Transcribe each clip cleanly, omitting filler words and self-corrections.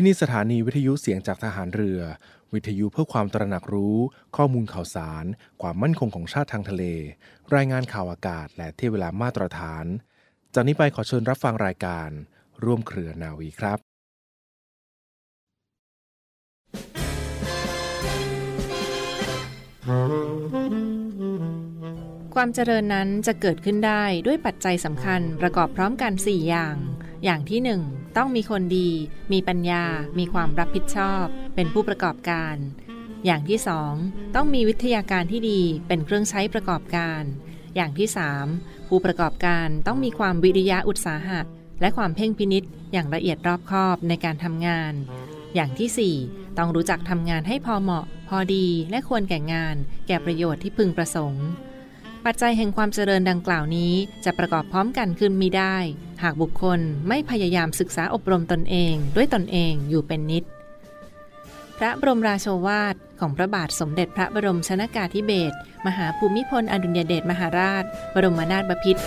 ที่นี่สถานีวิทยุเสียงจากทหารเรือวิทยุเพื่อความตระหนักรู้ข้อมูลข่าวสารความมั่นคงของชาติทางทะเลรายงานข่าวอากาศและเทียบเวลามาตรฐานจากนี้ไปขอเชิญรับฟังรายการร่วมเครือนาวีครับความเจริญนั้นจะเกิดขึ้นได้ด้วยปัจจัยสำคัญประกอบพร้อมกัน4อย่างอย่างที่1ต้องมีคนดีมีปัญญามีความรับผิดชอบเป็นผู้ประกอบการอย่างที่2ต้องมีวิทยาการที่ดีเป็นเครื่องใช้ประกอบการอย่างที่3ผู้ประกอบการต้องมีความวิริยะอุตสาหะและความเพ่งพินิจอย่างละเอียดรอบคอบในการทำงานอย่างที่4ต้องรู้จักทำงานให้พอเหมาะพอดีและควรแก่งานแก่ประโยชน์ที่พึงประสงค์ปัจจัยแห่งความเจริญดังกล่าวนี้จะประกอบพร้อมกันขึ้นมิได้หากบุคคลไม่พยายามศึกษาอบรมตนเองด้วยตนเองอยู่เป็นนิจพระบรมราโชวาทของพระบาทสมเด็จพระบรมชนกาธิเบศรมหาภูมิพลอดุลยเดชมหาราชบรมนาถบพิตร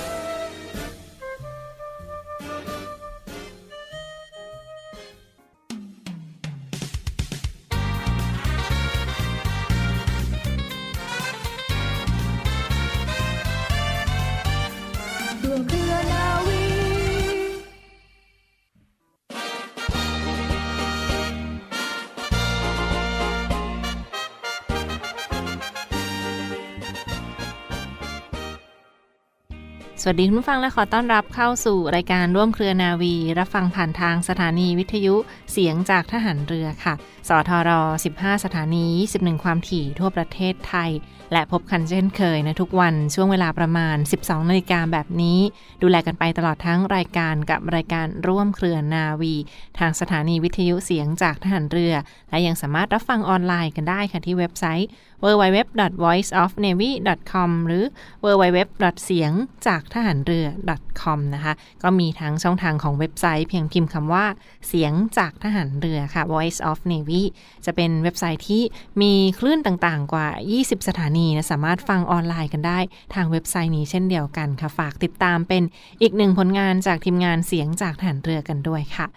สวัสดีคุณผู้ฟังและขอต้อนรับเข้าสู่รายการร่วมเครือนาวีรับฟังผ่านทางสถานีวิทยุเสียงจากทหารเรือค่ะสทร15สถานี21ความถี่ทั่วประเทศไทยและพบกันเช่นเคยนะทุกวันช่วงเวลาประมาณ 12:00 นแบบนี้ดูแลกันไปตลอดทั้งรายการกับรายการร่วมเครือนาวีทางสถานีวิทยุเสียงจากทหารเรือและยังสามารถรับฟังออนไลน์กันได้ค่ะที่เว็บไซต์ www.voiceofnavy.com หรือ www.siengjakthahar.com นะคะก็มีทั้งช่องทางของเว็บไซต์เพียงพิมพ์คำว่าเสียงจากทหารเรือค่ะ Voice of Navy จะเป็นเว็บไซต์ที่มีคลื่นต่างๆกว่า20สถานีนะสามารถฟังออนไลน์กันได้ทางเว็บไซต์นี้เช่นเดียวกันค่ะฝากติดตามเป็นอีกหนึ่งผลงานจากทีมงานเสียงจากทหารเรือกันด้วยค่ะ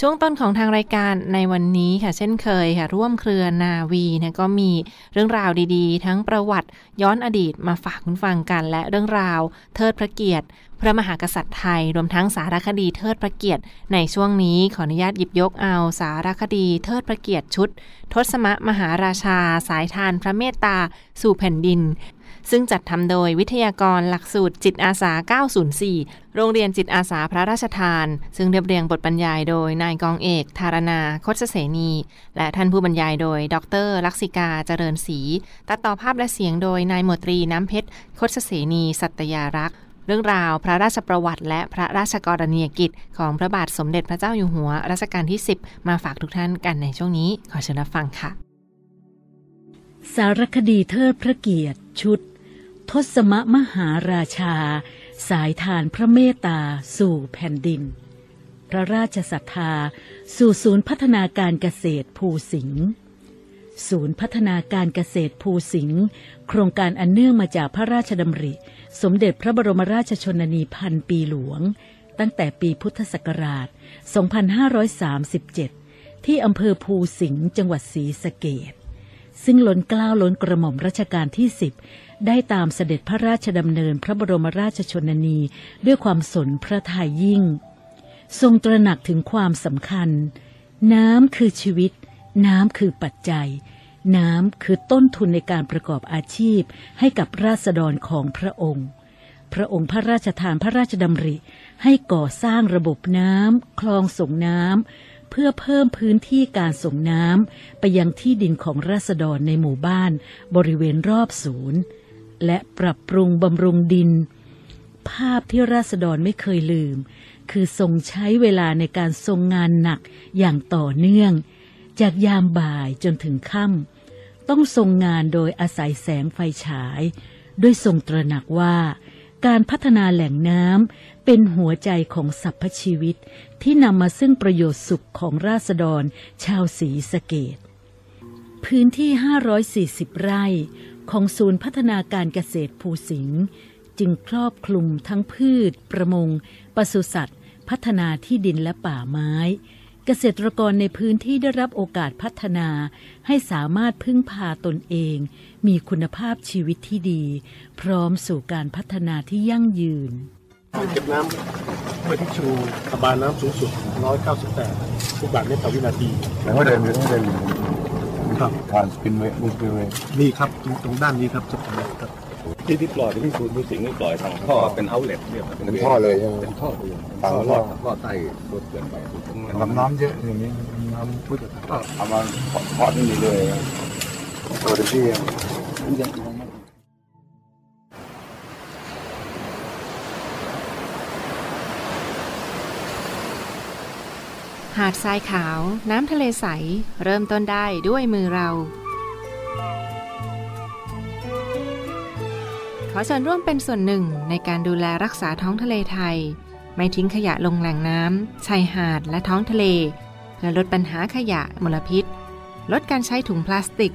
ช่วงต้นของทางรายการในวันนี้ค่ะเช่นเคยค่ะร่วมเครือนาวีนะก็มีเรื่องราวดีๆทั้งประวัติย้อนอดีตมาฝากคุณฟังกันและเรื่องราวเทิดพระเกียรติพระมหากษัตริย์ไทยรวมทั้งสารคดีเทิดพระเกียรติในช่วงนี้ขออนุญาตหยิบยกเอาสารคดีเทิดพระเกียรติชุดทศมะมหาราชาสายทานพระเมตตาสู่แผ่นดินซึ่งจัดทำโดยวิทยากรหลักสูตรจิตอาสา904โรงเรียนจิตอาสาพระราชทานซึ่งเรียบเรียงบทบรรยายโดยนายกองเอกธารณาคชเสนีและท่านผู้บรรยายโดยดร.ลักษิกาเจริญศรีตัดต่อภาพและเสียงโดยนายมตรีน้ำเพชรคชเสนีสัตยารักษ์เรื่องราวพระราชประวัติและพระราชกรณียกิจของพระบาทสมเด็จพระเจ้าอยู่หัวรัชกาลที่10มาฝากทุกท่านกันในช่วงนี้ขอเชิญรับฟังค่ะสารคดีเทิดพระเกียรติชุดทศมะมหาราชาสายทานพระเมตตาสู่แผ่นดินพระราชศรัทธาสู่ศูนย์พัฒนาการเกษตรภูสิงห์ศูนย์พัฒนาการเกษตรภูสิงห์โครงการอันเนื่องมาจากพระราชดำริสมเด็จพระบรมราชชนนีพันปีหลวงตั้งแต่ปีพุทธศักราช2537ที่อำเภอภูสิงห์จังหวัดศรีสะเกษซึ่งล้นเกล้าล้นกระหม่อมรัชกาลที่10ได้ตามเสด็จพระราชดำเนินพระบรมราชชนนีด้วยความสนพระทัยยิ่งทรงตระหนักถึงความสำคัญน้ำคือชีวิตน้ำคือปัจจัยน้ำคือต้นทุนในการประกอบอาชีพให้กับราษฎรของพระองค์พระองค์พระราชทานพระราชดำริให้ก่อสร้างระบบน้ำคลองส่งน้ำเพื่อเพิ่มพื้นที่การส่งน้ำไปยังที่ดินของราษฎรในหมู่บ้านบริเวณรอบศูนย์และปรับปรุงบำรุงดินภาพที่ราษฎรไม่เคยลืมคือทรงใช้เวลาในการทรงงานหนักอย่างต่อเนื่องจากยามบ่ายจนถึงค่ำต้องทรงงานโดยอาศัยแสงไฟฉายด้วยทรงตระหนักว่าการพัฒนาแหล่งน้ำเป็นหัวใจของสรรพชีวิตที่นำมาซึ่งประโยชน์สุขของราษฎรชาวศรีสะเกษพื้นที่540ไร่ของศูนย์พัฒนาการเกษตรภูสิงห์จึงครอบคลุมทั้งพืชประมงปศุสัตว์พัฒนาที่ดินและป่าไม้เก กษตรกรในพื้นที่ได้รับโอกาสพัฒนาให้สามารถพึ่งพาตนเองมีคุณภาพชีวิตที่ดีพร้อมสู่การพัฒนาที่ยั่งยืนเก็บน้ำห้วยพิชูระบายน้ำสูงสุด198ลูกบาศก์เมตรต่อวินาทีแล้วก็เดินอยู่ต้องเดินอยู่ครับผ่านสปินเวย์มูสปินเวย์นี่ครับตรงด้านนี้ครับจะเป็นอะไรครับที่ปล่อยที่คุณผู้สิงห์นี่ปล่อยทางท่อเป็นเอาเล็ตเรียบเป็นท่อเลยใช่ไหมเป็นท่อเลยต่างท่อใต้รถเกินไปลำน้ำเยอะอย่างนี้น้ำพุทธก็เอามาทอดนี่เลยตัวที่หาดทรายขาวน้ำทะเลใสเริ่มต้นได้ด้วยมือเราขอเชิญร่วมเป็นส่วนหนึ่งในการดูแลรักษาท้องทะเลไทยไม่ทิ้งขยะลงแหล่งน้ำชายหาดและท้องทะเลเพื่อลดปัญหาขยะมลพิษลดการใช้ถุงพลาสติก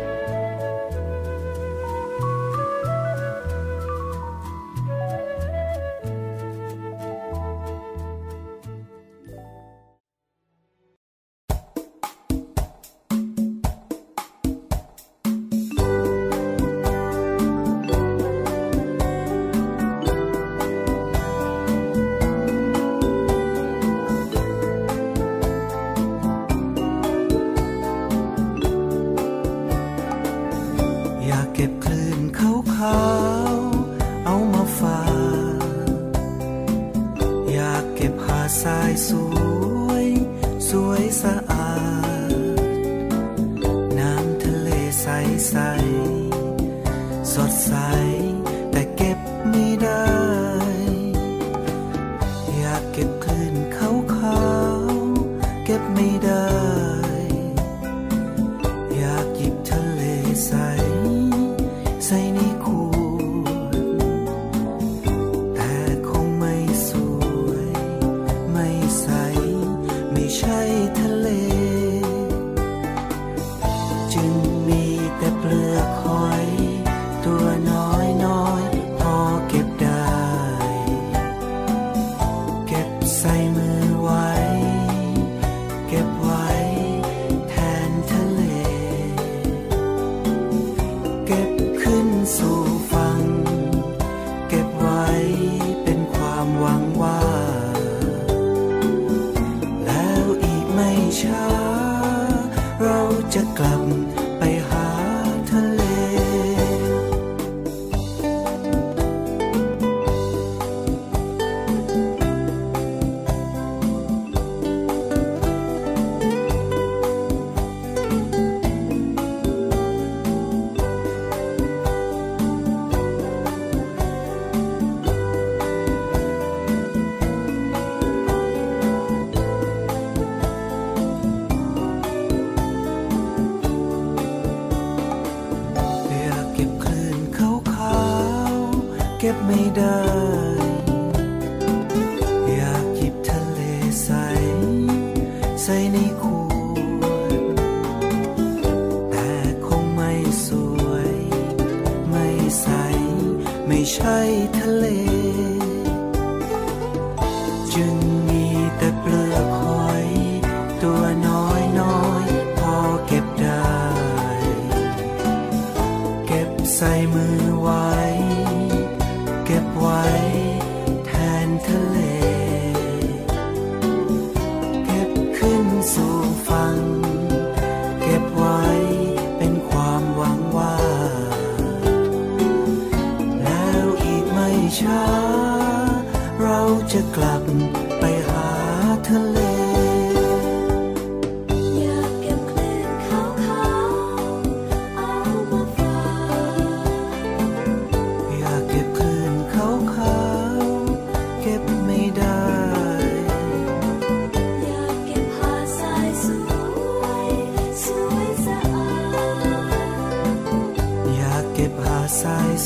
สาย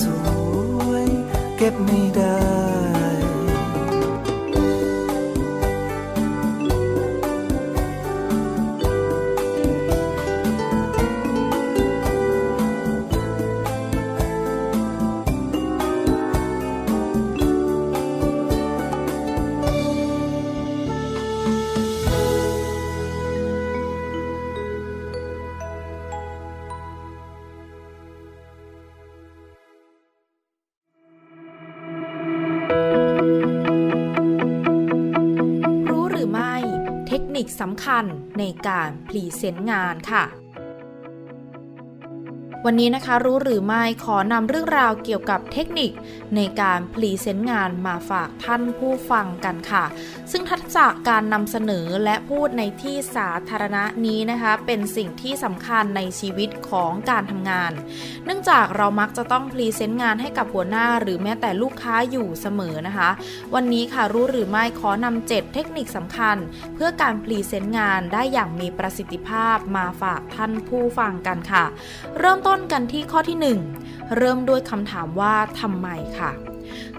สวย เก็บไม่ได้สำคัญในการพรีเซนต์งานค่ะวันนี้นะคะรู้หรือไม่ขอนำเรื่องราวเกี่ยวกับเทคนิคในการพรีเซนต์งานมาฝากท่านผู้ฟังกันค่ะซึ่งทักษะการนำเสนอและพูดในที่สาธารณะนี้นะคะเป็นสิ่งที่สำคัญในชีวิตของการทำงานเนื่องจากเรามักจะต้องพรีเซนต์งานให้กับหัวหน้าหรือแม้แต่ลูกค้าอยู่เสมอนะคะวันนี้ค่ะรู้หรือไม่ขอนำ7เทคนิคสำคัญเพื่อการพรีเซนต์งานได้อย่างมีประสิทธิภาพมาฝากท่านผู้ฟังกันค่ะเริ่มต้นกันที่ข้อที่1เริ่มด้วยคำถามว่าทำไมค่ะ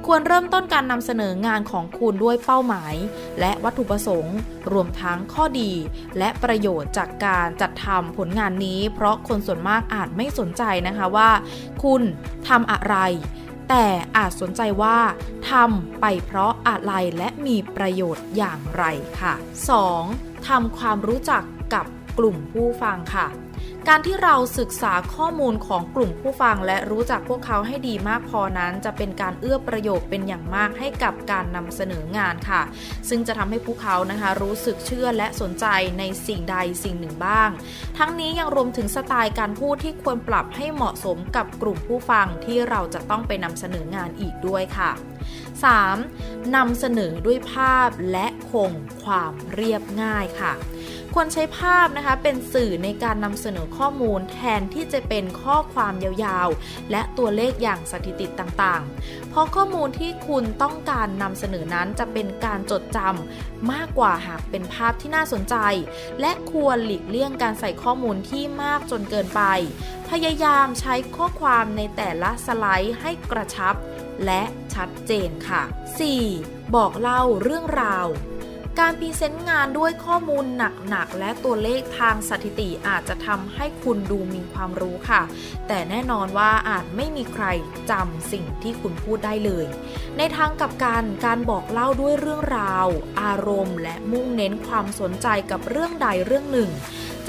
ควรเริ่มต้นการนำเสนองานของคุณด้วยเป้าหมายและวัตถุประสงค์รวมทั้งข้อดีและประโยชน์จากการจัดทำผลงานนี้เพราะคนส่วนมากอาจไม่สนใจนะคะว่าคุณทำอะไรแต่อาจสนใจว่าทำไปเพราะอะไรและมีประโยชน์อย่างไรค่ะ 2. ทำความรู้จักกับกลุ่มผู้ฟังค่ะการที่เราศึกษาข้อมูลของกลุ่มผู้ฟังและรู้จักพวกเขาให้ดีมากพอนั้นจะเป็นการเอื้อประโยชน์เป็นอย่างมากให้กับการนำเสนองานค่ะซึ่งจะทำให้พวกเขานะคะรู้สึกเชื่อและสนใจในสิ่งใดสิ่งหนึ่งบ้างทั้งนี้ยังรวมถึงสไตล์การพูดที่ควรปรับให้เหมาะสมกับกลุ่มผู้ฟังที่เราจะต้องไปนำเสนองานอีกด้วยค่ะ 3. นำเสนอด้วยภาพและคงความเรียบง่ายค่ะควรใช้ภาพนะคะเป็นสื่อในการนำเสนอข้อมูลแทนที่จะเป็นข้อความยาวๆและตัวเลขอย่างสถิติต่างๆเพราะข้อมูลที่คุณต้องการนำเสนอนั้นจะเป็นการจดจำมากกว่าหากเป็นภาพที่น่าสนใจและควรหลีกเลี่ยงการใส่ข้อมูลที่มากจนเกินไปพยายามใช้ข้อความในแต่ละสไลด์ให้กระชับและชัดเจนค่ะ 4. บอกเล่าเรื่องราวการพรีเซนต์งานด้วยข้อมูลหนักๆและตัวเลขทางสถิติอาจจะทำให้คุณดูมีความรู้ค่ะแต่แน่นอนว่าอาจไม่มีใครจำสิ่งที่คุณพูดได้เลยในทางกลับกันการบอกเล่าด้วยเรื่องราวอารมณ์และมุ่งเน้นความสนใจกับเรื่องใดเรื่องหนึ่ง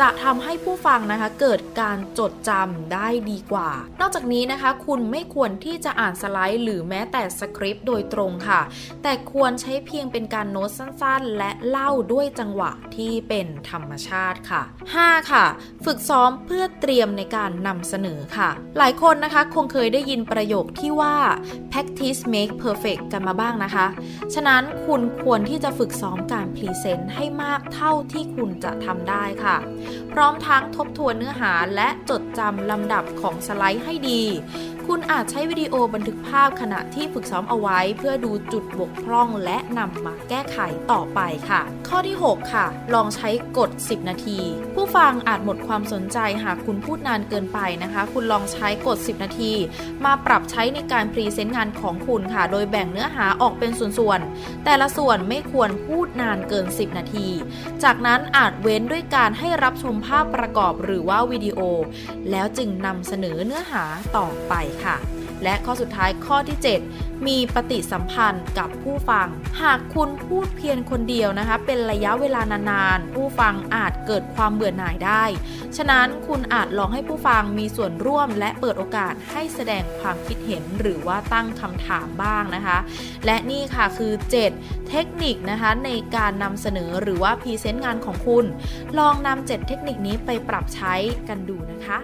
จะทำให้ผู้ฟังนะคะเกิดการจดจำได้ดีกว่านอกจากนี้นะคะคุณไม่ควรที่จะอ่านสไลด์หรือแม้แต่สคริปต์โดยตรงค่ะแต่ควรใช้เพียงเป็นการโน้ตสั้นๆและเล่าด้วยจังหวะที่เป็นธรรมชาติค่ะ 5. ค่ะฝึกซ้อมเพื่อเตรียมในการนำเสนอค่ะหลายคนนะคะคงเคยได้ยินประโยคที่ว่า practice make perfect กันมาบ้างนะคะฉะนั้นคุณควรที่จะฝึกซ้อมการพรีเซนต์ให้มากเท่าที่คุณจะทำได้ค่ะพร้อมทั้งทบทวนเนื้อหาและจดจำลำดับของสไลด์ให้ดีคุณอาจใช้วิดีโอบันทึกภาพขณะที่ฝึกซ้อมเอาไว้เพื่อดูจุดบกพร่องและนำมาแก้ไขต่อไปค่ะข้อที่6ค่ะลองใช้กฎ10นาทีผู้ฟังอาจหมดความสนใจหากคุณพูดนานเกินไปนะคะคุณลองใช้กฎ10นาทีมาปรับใช้ในการพรีเซนต์งานของคุณค่ะโดยแบ่งเนื้อหาออกเป็นส่วนๆแต่ละส่วนไม่ควรพูดนานเกิน10นาทีจากนั้นอาจเว้นด้วยการให้รับชมภาพประกอบหรือว่าวิดีโอแล้วจึงนำเสนอเนื้อหาต่อไปค่ะและข้อสุดท้ายข้อที่7มีปฏิสัมพันธ์กับผู้ฟังหากคุณพูดเพียงคนเดียวนะคะเป็นระยะเวลานานๆผู้ฟังอาจเกิดความเบื่อหน่ายได้ฉะนั้นคุณอาจลองให้ผู้ฟังมีส่วนร่วมและเปิดโอกาสให้แสดงความคิดเห็นหรือว่าตั้งคำถามบ้างนะคะและนี่ค่ะคือ7เทคนิคนะคะในการนำเสนอหรือว่าพรีเซนต์งานของคุณลองนำ7เทคนิคนี้ไปปรับใช้กันดูนะคะ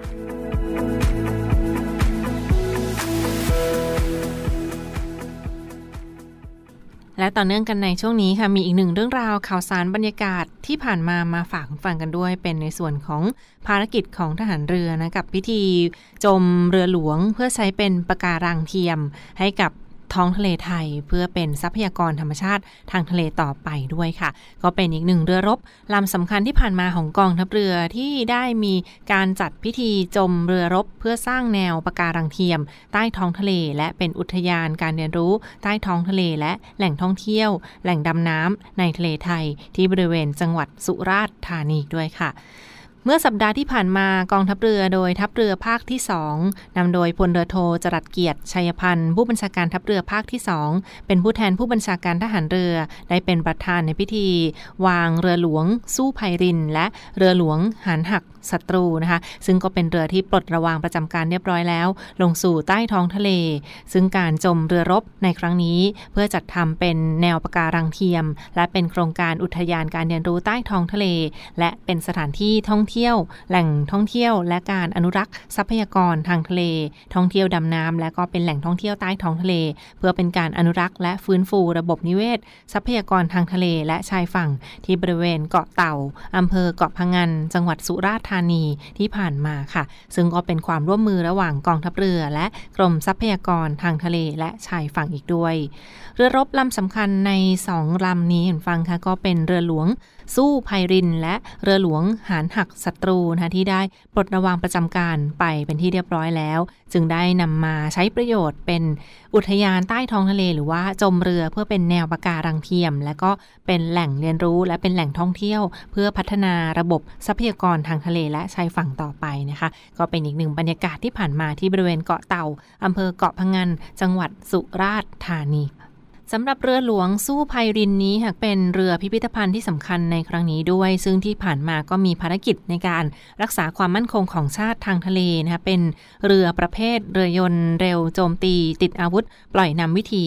และต่อเนื่องกันในช่วงนี้ค่ะมีอีกหนึ่งเรื่องราวข่าวสารบรรยากาศที่ผ่านมามาฝากคุณฟังกันด้วยเป็นในส่วนของภารกิจของทหารเรือนะกับพิธีจมเรือหลวงเพื่อใช้เป็นปะการังเทียมให้กับ ท้องทะเลไทยเพื่อเป็นทรัพยากรธรรมชาติทางทะเลต่อไปด้วยค่ะก็เป็นอีกหนึ่งเรือรบลำสำคัญที่ผ่านมาของกองทัพเรือที่ได้มีการจัดพิธีจมเรือรบเพื่อสร้างแนวปะการังเทียมใต้ท้องทะเลและเป็นอุทยานการเรียนรู้ใต้ท้องทะเลและแหล่งท่องเที่ยวแหล่งดำน้ำในทะเลไทยที่บริเวณจังหวัดสุราษฎร์ธานีด้วยค่ะเมื่อสัปดาห์ที่ผ่านมากองทัพเรือโดยทัพเรือภาคที่2นำโดยพลเรือโทจรัสเกียรติชัยพันธ์ผู้บัญชาการทัพเรือภาคที่2เป็นผู้แทนผู้บัญชาการทหารเรือได้เป็นประธานในพิธีวางเรือหลวงสู้ภัยรินและเรือหลวงหันหักศัตรูนะคะซึ่งก็เป็นเรือที่ปลดระวางประจำการเรียบร้อยแล้วลงสู่ใต้ท้องทะเลซึ่งการจมเรือรบในครั้งนี้เพื่อจัดทำเป็นแนวปะการังเทียมและเป็นโครงการอุทยานการเรียนรู้ใต้ท้องทะเลและเป็นสถานที่ท่องเที่ยวแหล่งท่องเที่ยวและการอนุรักษ์ทรัพยากรทางทะเลท่องเที่ยวดำน้ำและก็เป็นแหล่งท่องเที่ยวใต้ท้องทะเลเพื่อเป็นการอนุรักษ์และฟื้นฟูระบบนิเวศทรัพยากรทางทะเลและชายฝั่งที่บริเวณเกาะเต่าอำเภอเกาะพะงันจังหวัดสุราษฎร์ธานีที่ผ่านมาค่ะซึ่งก็เป็นความร่วมมือระหว่างกองทัพเรือและกรมทรัพยากรทางทะเลและชายฝั่งอีกด้วยเรือรบลำสำคัญใน2ลำนี้เห็นฟังค่ะก็เป็นเรือหลวงสู้ภัยรินและเรือหลวงหานหักศัตรูนะที่ได้ปลดระวางประจำการไปเป็นที่เรียบร้อยแล้วจึงได้นำมาใช้ประโยชน์เป็นอุทยานใต้ท้องทะเลหรือว่าจมเรือเพื่อเป็นแนวปะการังเทียมและก็เป็นแหล่งเรียนรู้และเป็นแหล่งท่องเที่ยวเพื่อพัฒนาระบบทรัพยากรทางทะเลและชายฝั่งต่อไปนะคะก็เป็นอีกหนึ่งบรรยากาศที่ผ่านมาที่บริเวณเกาะเต่าอำเภอเกาะพะงันจังหวัดสุราษฎร์ธานีสำหรับเรือหลวงสู้ภัยรินนี้หากเป็นเรือพิพิธภัณฑ์ที่สำคัญในครั้งนี้ด้วยซึ่งที่ผ่านมาก็มีภารกิจในการรักษาความมั่นคงของชาติทางทะเลนะคะเป็นเรือประเภทเรือยนต์เร็วโจมตีติดอาวุธปล่อยนำวิถี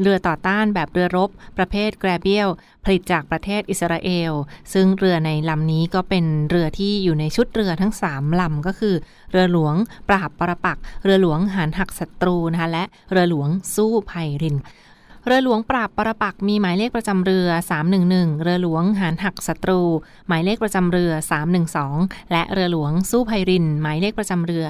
เรือต่อต้านแบบเรือรบประเภทแกรเบียลผลิตจากประเทศอิสราเอลซึ่งเรือในลำนี้ก็เป็นเรือที่อยู่ในชุดเรือทั้ง3ลำก็คือเรือหลวงปราบปรปักษ์เรือหลวงหานหักศัตรูนะคะและเรือหลวงสู้ภัยรินเรือหลวงปราบปรปักษ์มีหมายเลขประจำเรือ311เรือหลวงหานหักศัตรูหมายเลขประจำเรือ312และเรือหลวงสู้ภัยรินหมายเลขประจำเรือ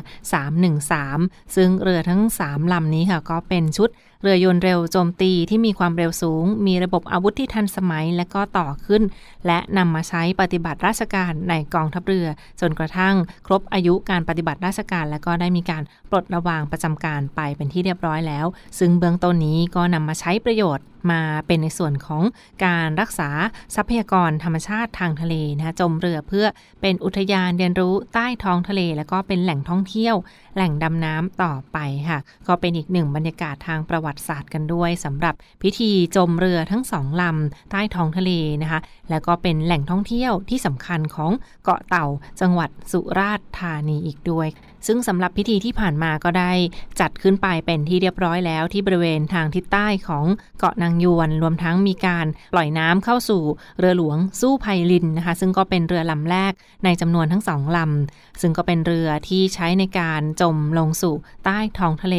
313ซึ่งเรือทั้ง3ลำนี้ค่ะก็เป็นชุดเรือยนต์เร็วโจมตีที่มีความเร็วสูงมีระบบอาวุธที่ทันสมัยและก็ต่อขึ้นและนำมาใช้ปฏิบัติราชการในกองทัพเรือจนกระทั่งครบอายุการปฏิบัติราชการและก็ได้มีการปลดระวางประจำการไปเป็นที่เรียบร้อยแล้วซึ่งเบื้องต้นนี้ก็นำมาใช้ประโยชน์มาเป็นในส่วนของการรักษาทรัพยากรธรรมชาติทางทะเลนะจมเรือเพื่อเป็นอุทยานเรียนรู้ใต้ท้องทะเลและก็เป็นแหล่งท่องเที่ยวแหล่งดำน้ำต่อไปค่ะก็เป็นอีกหนึ่งบรรยากาศทางประวัติศาสตร์กันด้วยสำหรับพิธีจมเรือทั้ง2ลำใต้ท้องทะเลนะคะแล้วก็เป็นแหล่งท่องเที่ยวที่สำคัญของเกาะเต่าจังหวัดสุราษฎร์ธานีอีกด้วยซึ่งสำหรับพิธีที่ผ่านมาก็ได้จัดขึ้นไปเป็นที่เรียบร้อยแล้วที่บริเวณทางทิศใต้ของเกาะนางยวนรวมทั้งมีการปล่อยน้ำเข้าสู่เรือหลวงสู้ภัยรินนะคะซึ่งก็เป็นเรือลำแรกในจำนวนทั้ง2ลำซึ่งก็เป็นเรือที่ใช้ในการจมลงสู่ใต้ท้องทะเล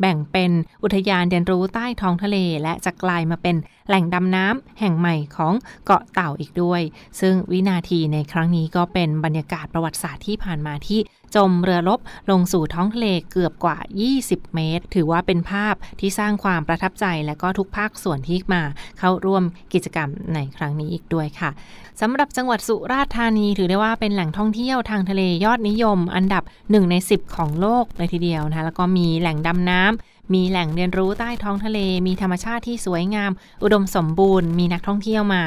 แบ่งเป็นอุทยานเรียนรู้ใต้ท้องทะเลและจะกลายมาเป็นแหล่งดำน้ำแห่งใหม่ของเกาะเต่าอีกด้วยซึ่งวินาทีในครั้งนี้ก็เป็นบรรยากาศประวัติศาสตร์ที่ผ่านมาที่จมเรือรบลงสู่ท้องทะเลเกือบกว่า20เมตรถือว่าเป็นภาพที่สร้างความประทับใจและก็ทุกภาคส่วนที่มาเข้าร่วมกิจกรรมในครั้งนี้อีกด้วยค่ะสำหรับจังหวัดสุราษฎร์ธานีถือได้ว่าเป็นแหล่งท่องเที่ยวทางทะเลยอดนิยมอันดับ1ใน10ของโลกเลยทีเดียวนะคะแล้วก็มีแหล่งดำน้ำมีแหล่งเรียนรู้ใต้ท้องทะเลมีธรรมชาติที่สวยงามอุดมสมบูรณ์มีนักท่องเที่ยวมา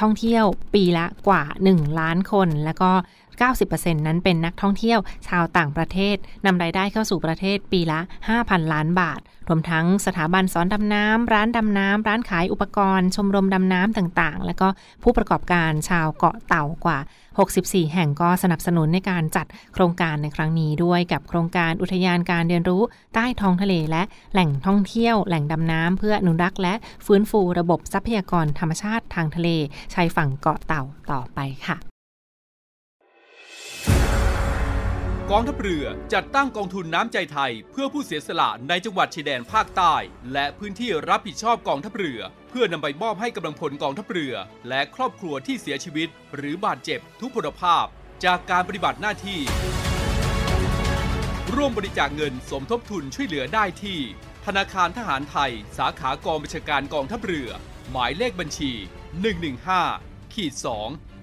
ท่องเที่ยวปีละกว่า1ล้านคนแล้วก็ 90% นั้นเป็นนักท่องเที่ยวชาวต่างประเทศนำรายได้เข้าสู่ประเทศปีละ 5,000 ล้านบาทรวมทั้งสถาบันสอนดำน้ำร้านดำน้ำร้านขายอุปกรณ์ชมรมดำน้ำต่างๆแล้วก็ผู้ประกอบการชาวเกาะเต่ากว่า64แห่งก็สนับสนุนในการจัดโครงการในครั้งนี้ด้วยกับโครงการอุทยานการเรียนรู้ใต้ท้องทะเลและแหล่งท่องเที่ยวแหล่งดำน้ำเพื่ออนุรักษ์และฟื้นฟูระบบทรัพยากรธรรมชาติทางทะเลชายฝั่งเกาะเต่าต่อไปค่ะกองทัพเรือจัดตั้งกองทุนน้ำใจไทยเพื่อผู้เสียสละในจังหวัดชายแดนภาคใต้และพื้นที่รับผิดชอบกองทัพเรือเพื่อนำไปมอบให้กำลังพลกองทัพเรือและครอบครัวที่เสียชีวิตหรือบาดเจ็บทุพพลภาพจากการปฏิบัติหน้าที่ร่วมบริจาคเงินสมทบทุนช่วยเหลือได้ที่ ธนาคารทหารไทยสาขากองบัญชาการกองทัพเรือหมายเลขบัญชี 115-2-17087-2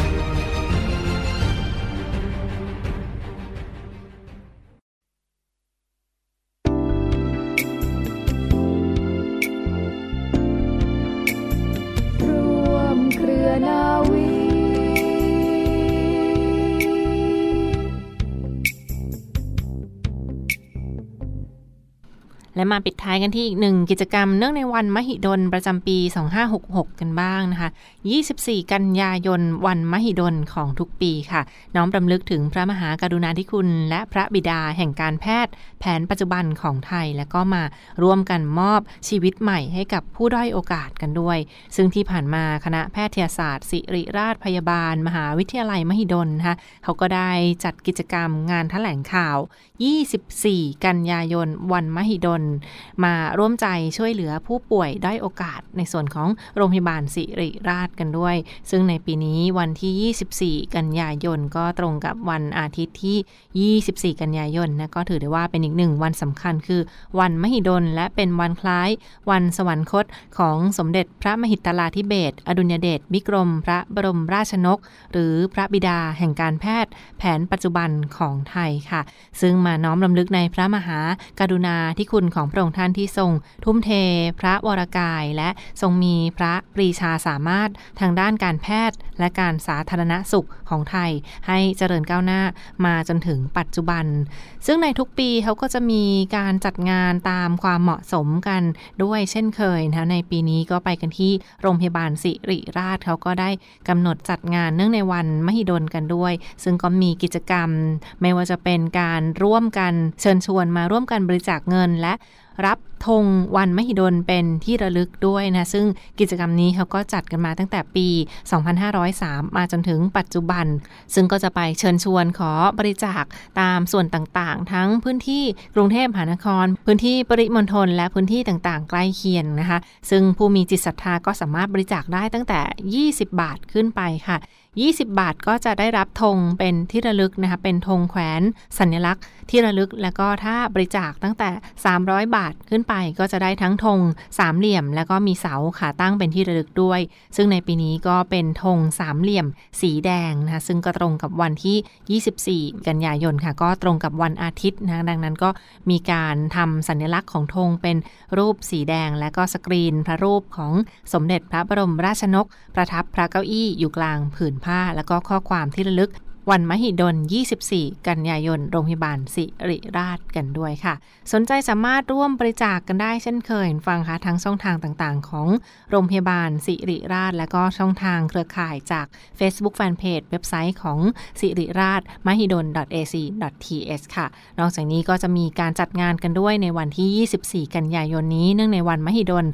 และมาปิดท้ายกันที่อีกหนึ่งกิจกรรมเนื่องในวันมหิดลประจำปี2566กันบ้างนะคะ24กันยายนวันมหิดลของทุกปีค่ะน้อมรำลึกถึงพระมหากรุณาธิคุณและพระบิดาแห่งการแพทย์แผนปัจจุบันของไทยและก็มาร่วมกันมอบชีวิตใหม่ให้กับผู้ด้อยโอกาสกันด้วยซึ่งที่ผ่านมาคณะแพทยศาสตร์ศิริราชพยาบาลมหาวิทยาลัยมหิดลนะคะเขาก็ได้จัดกิจกรรมงานแถลงข่าว24กันยายนวันมหิดลมาร่วมใจช่วยเหลือผู้ป่วยด้อยโอกาสในส่วนของโรงพยาบาลศิริราชกันด้วยซึ่งในปีนี้วันที่24กันยายนก็ตรงกับวันอาทิตย์ที่24กันยายนนะก็ถือได้ว่าเป็นอีกหนึ่งวันสำคัญคือวันมหิดลและเป็นวันคล้ายวันสวรรคตของสมเด็จพระมหิตลาธิเบศรอดุลยเดชวิกรมพระบรมราชชนกหรือพระบิดาแห่งการแพทย์แผนปัจจุบันของไทยค่ะซึ่งมาน้อมรำลึกในพระมหากรุณาธิคุณของพระองค์ท่านที่ทรงทุ่มเทพระวรกายและทรงมีพระปรีชาสามารถทางด้านการแพทย์และการสาธารณสุขของไทยให้เจริญก้าวหน้ามาจนถึงปัจจุบันซึ่งในทุกปีเขาก็จะมีการจัดงานตามความเหมาะสมกันด้วยเช่นเคยนะในปีนี้ก็ไปกันที่โรงพยาบาลศิริราชเขาก็ได้กำหนดจัดงานเนื่องในวันมหิดลกันด้วยซึ่งก็มีกิจกรรมไม่ว่าจะเป็นการร่วมกันเชิญชวนมาร่วมกันบริจาคเงินและรับธงวันมหิดลเป็นที่ระลึกด้วยนะซึ่งกิจกรรมนี้เขาก็จัดกันมาตั้งแต่ปี2503มาจนถึงปัจจุบันซึ่งก็จะไปเชิญชวนขอบริจาคตามส่วนต่างๆทั้งพื้นที่กรุงเทพมหานครพื้นที่ปริมณฑลและพื้นที่ต่างๆใกล้เคียงนะคะซึ่งผู้มีจิตศรัทธาก็สามารถบริจาคได้ตั้งแต่20บาทขึ้นไปค่ะ20บาทก็จะได้รับธงเป็นที่ระลึกนะคะเป็นธงแขวนสัญลักษณ์ที่ระลึกแล้วก็ถ้าบริจาคตั้งแต่300บาทขึ้นไปก็จะได้ทั้งธงสามเหลี่ยมแล้วก็มีเสาขาตั้งเป็นที่ระลึกด้วยซึ่งในปีนี้ก็เป็นธงสามเหลี่ยมสีแดงนะคะซึ่งก็ตรงกับวันที่24กันยายนค่ะก็ตรงกับวันอาทิตย์นะดังนั้นก็มีการทำสัญลักษณ์ของธงเป็นรูปสีแดงและก็สกรีนพระรูปของสมเด็จพระบรมราชชนกประทับพระเก้าอี้อยู่กลางผืนผ้าแล้วก็ข้อความที่ระลึกวันมหิดล24กันยายนโรงพยาบาลศิริราชกันด้วยค่ะสนใจสามารถร่วมบริจาค กันได้เช่นเคยฟังค่ะทั้งช่องทางต่างๆของโรงพยาบาลศิริราชและก็ช่องทางเครือข่ายจาก Facebook Fanpage เว็บไซต์ของศิริราช mahidol.ac.th ค่ะนอกจากนี้ก็จะมีการจัดงานกันด้วยในวันที่24กันยายนนี้เนื่องในวันมหิดล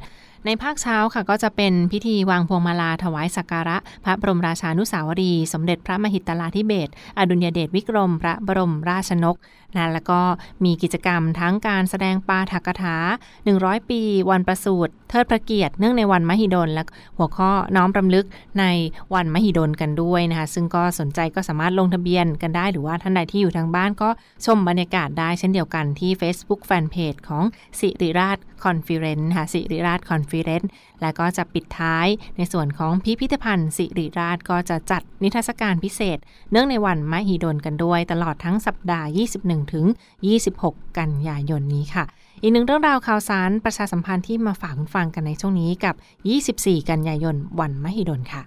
ในภาคเช้าค่ะก็จะเป็นพิธีวางพวงมาลาถวายสักการะพระบรมราชานุสาวรีย์สมเด็จพระมหิตลาธิเบศรอดุลยเดชวิกรมพระบรมราชชนกนะแล้วก็มีกิจกรรมทั้งการแสดงปาฐกถา100ปีวันประสูติเทิดพระเกียรติเนื่องในวันมหิดลและหัวข้อน้อมรำลึกในวันมหิดลกันด้วยนะคะซึ่งก็สนใจก็สามารถลงทะเบียนกันได้หรือว่าท่านใดที่อยู่ทางบ้านก็ชมบรรยากาศได้เช่นเดียวกันที่ Facebook Fanpage ของศิริราช Conference ค่ะศิริราช Conference และก็จะปิดท้ายในส่วนของพิพิธภัณฑ์ศิริราชก็จะจัดนิทรรศการพิเศษเนื่องในวันมหิดลกันด้วยตลอดทั้งสัปดาห์21ถึง26กันยายนนี้ค่ะอีกหนึ่งเรื่องราวข่าวสารประชาสัมพันธ์ที่มาฝากฟังกันในช่วงนี้กับ24กันยายนวันมหิดลค่ะ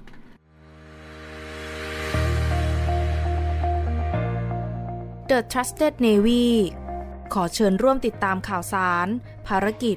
The Trusted Navy ขอเชิญร่วมติดตามข่าวสารภารกิจ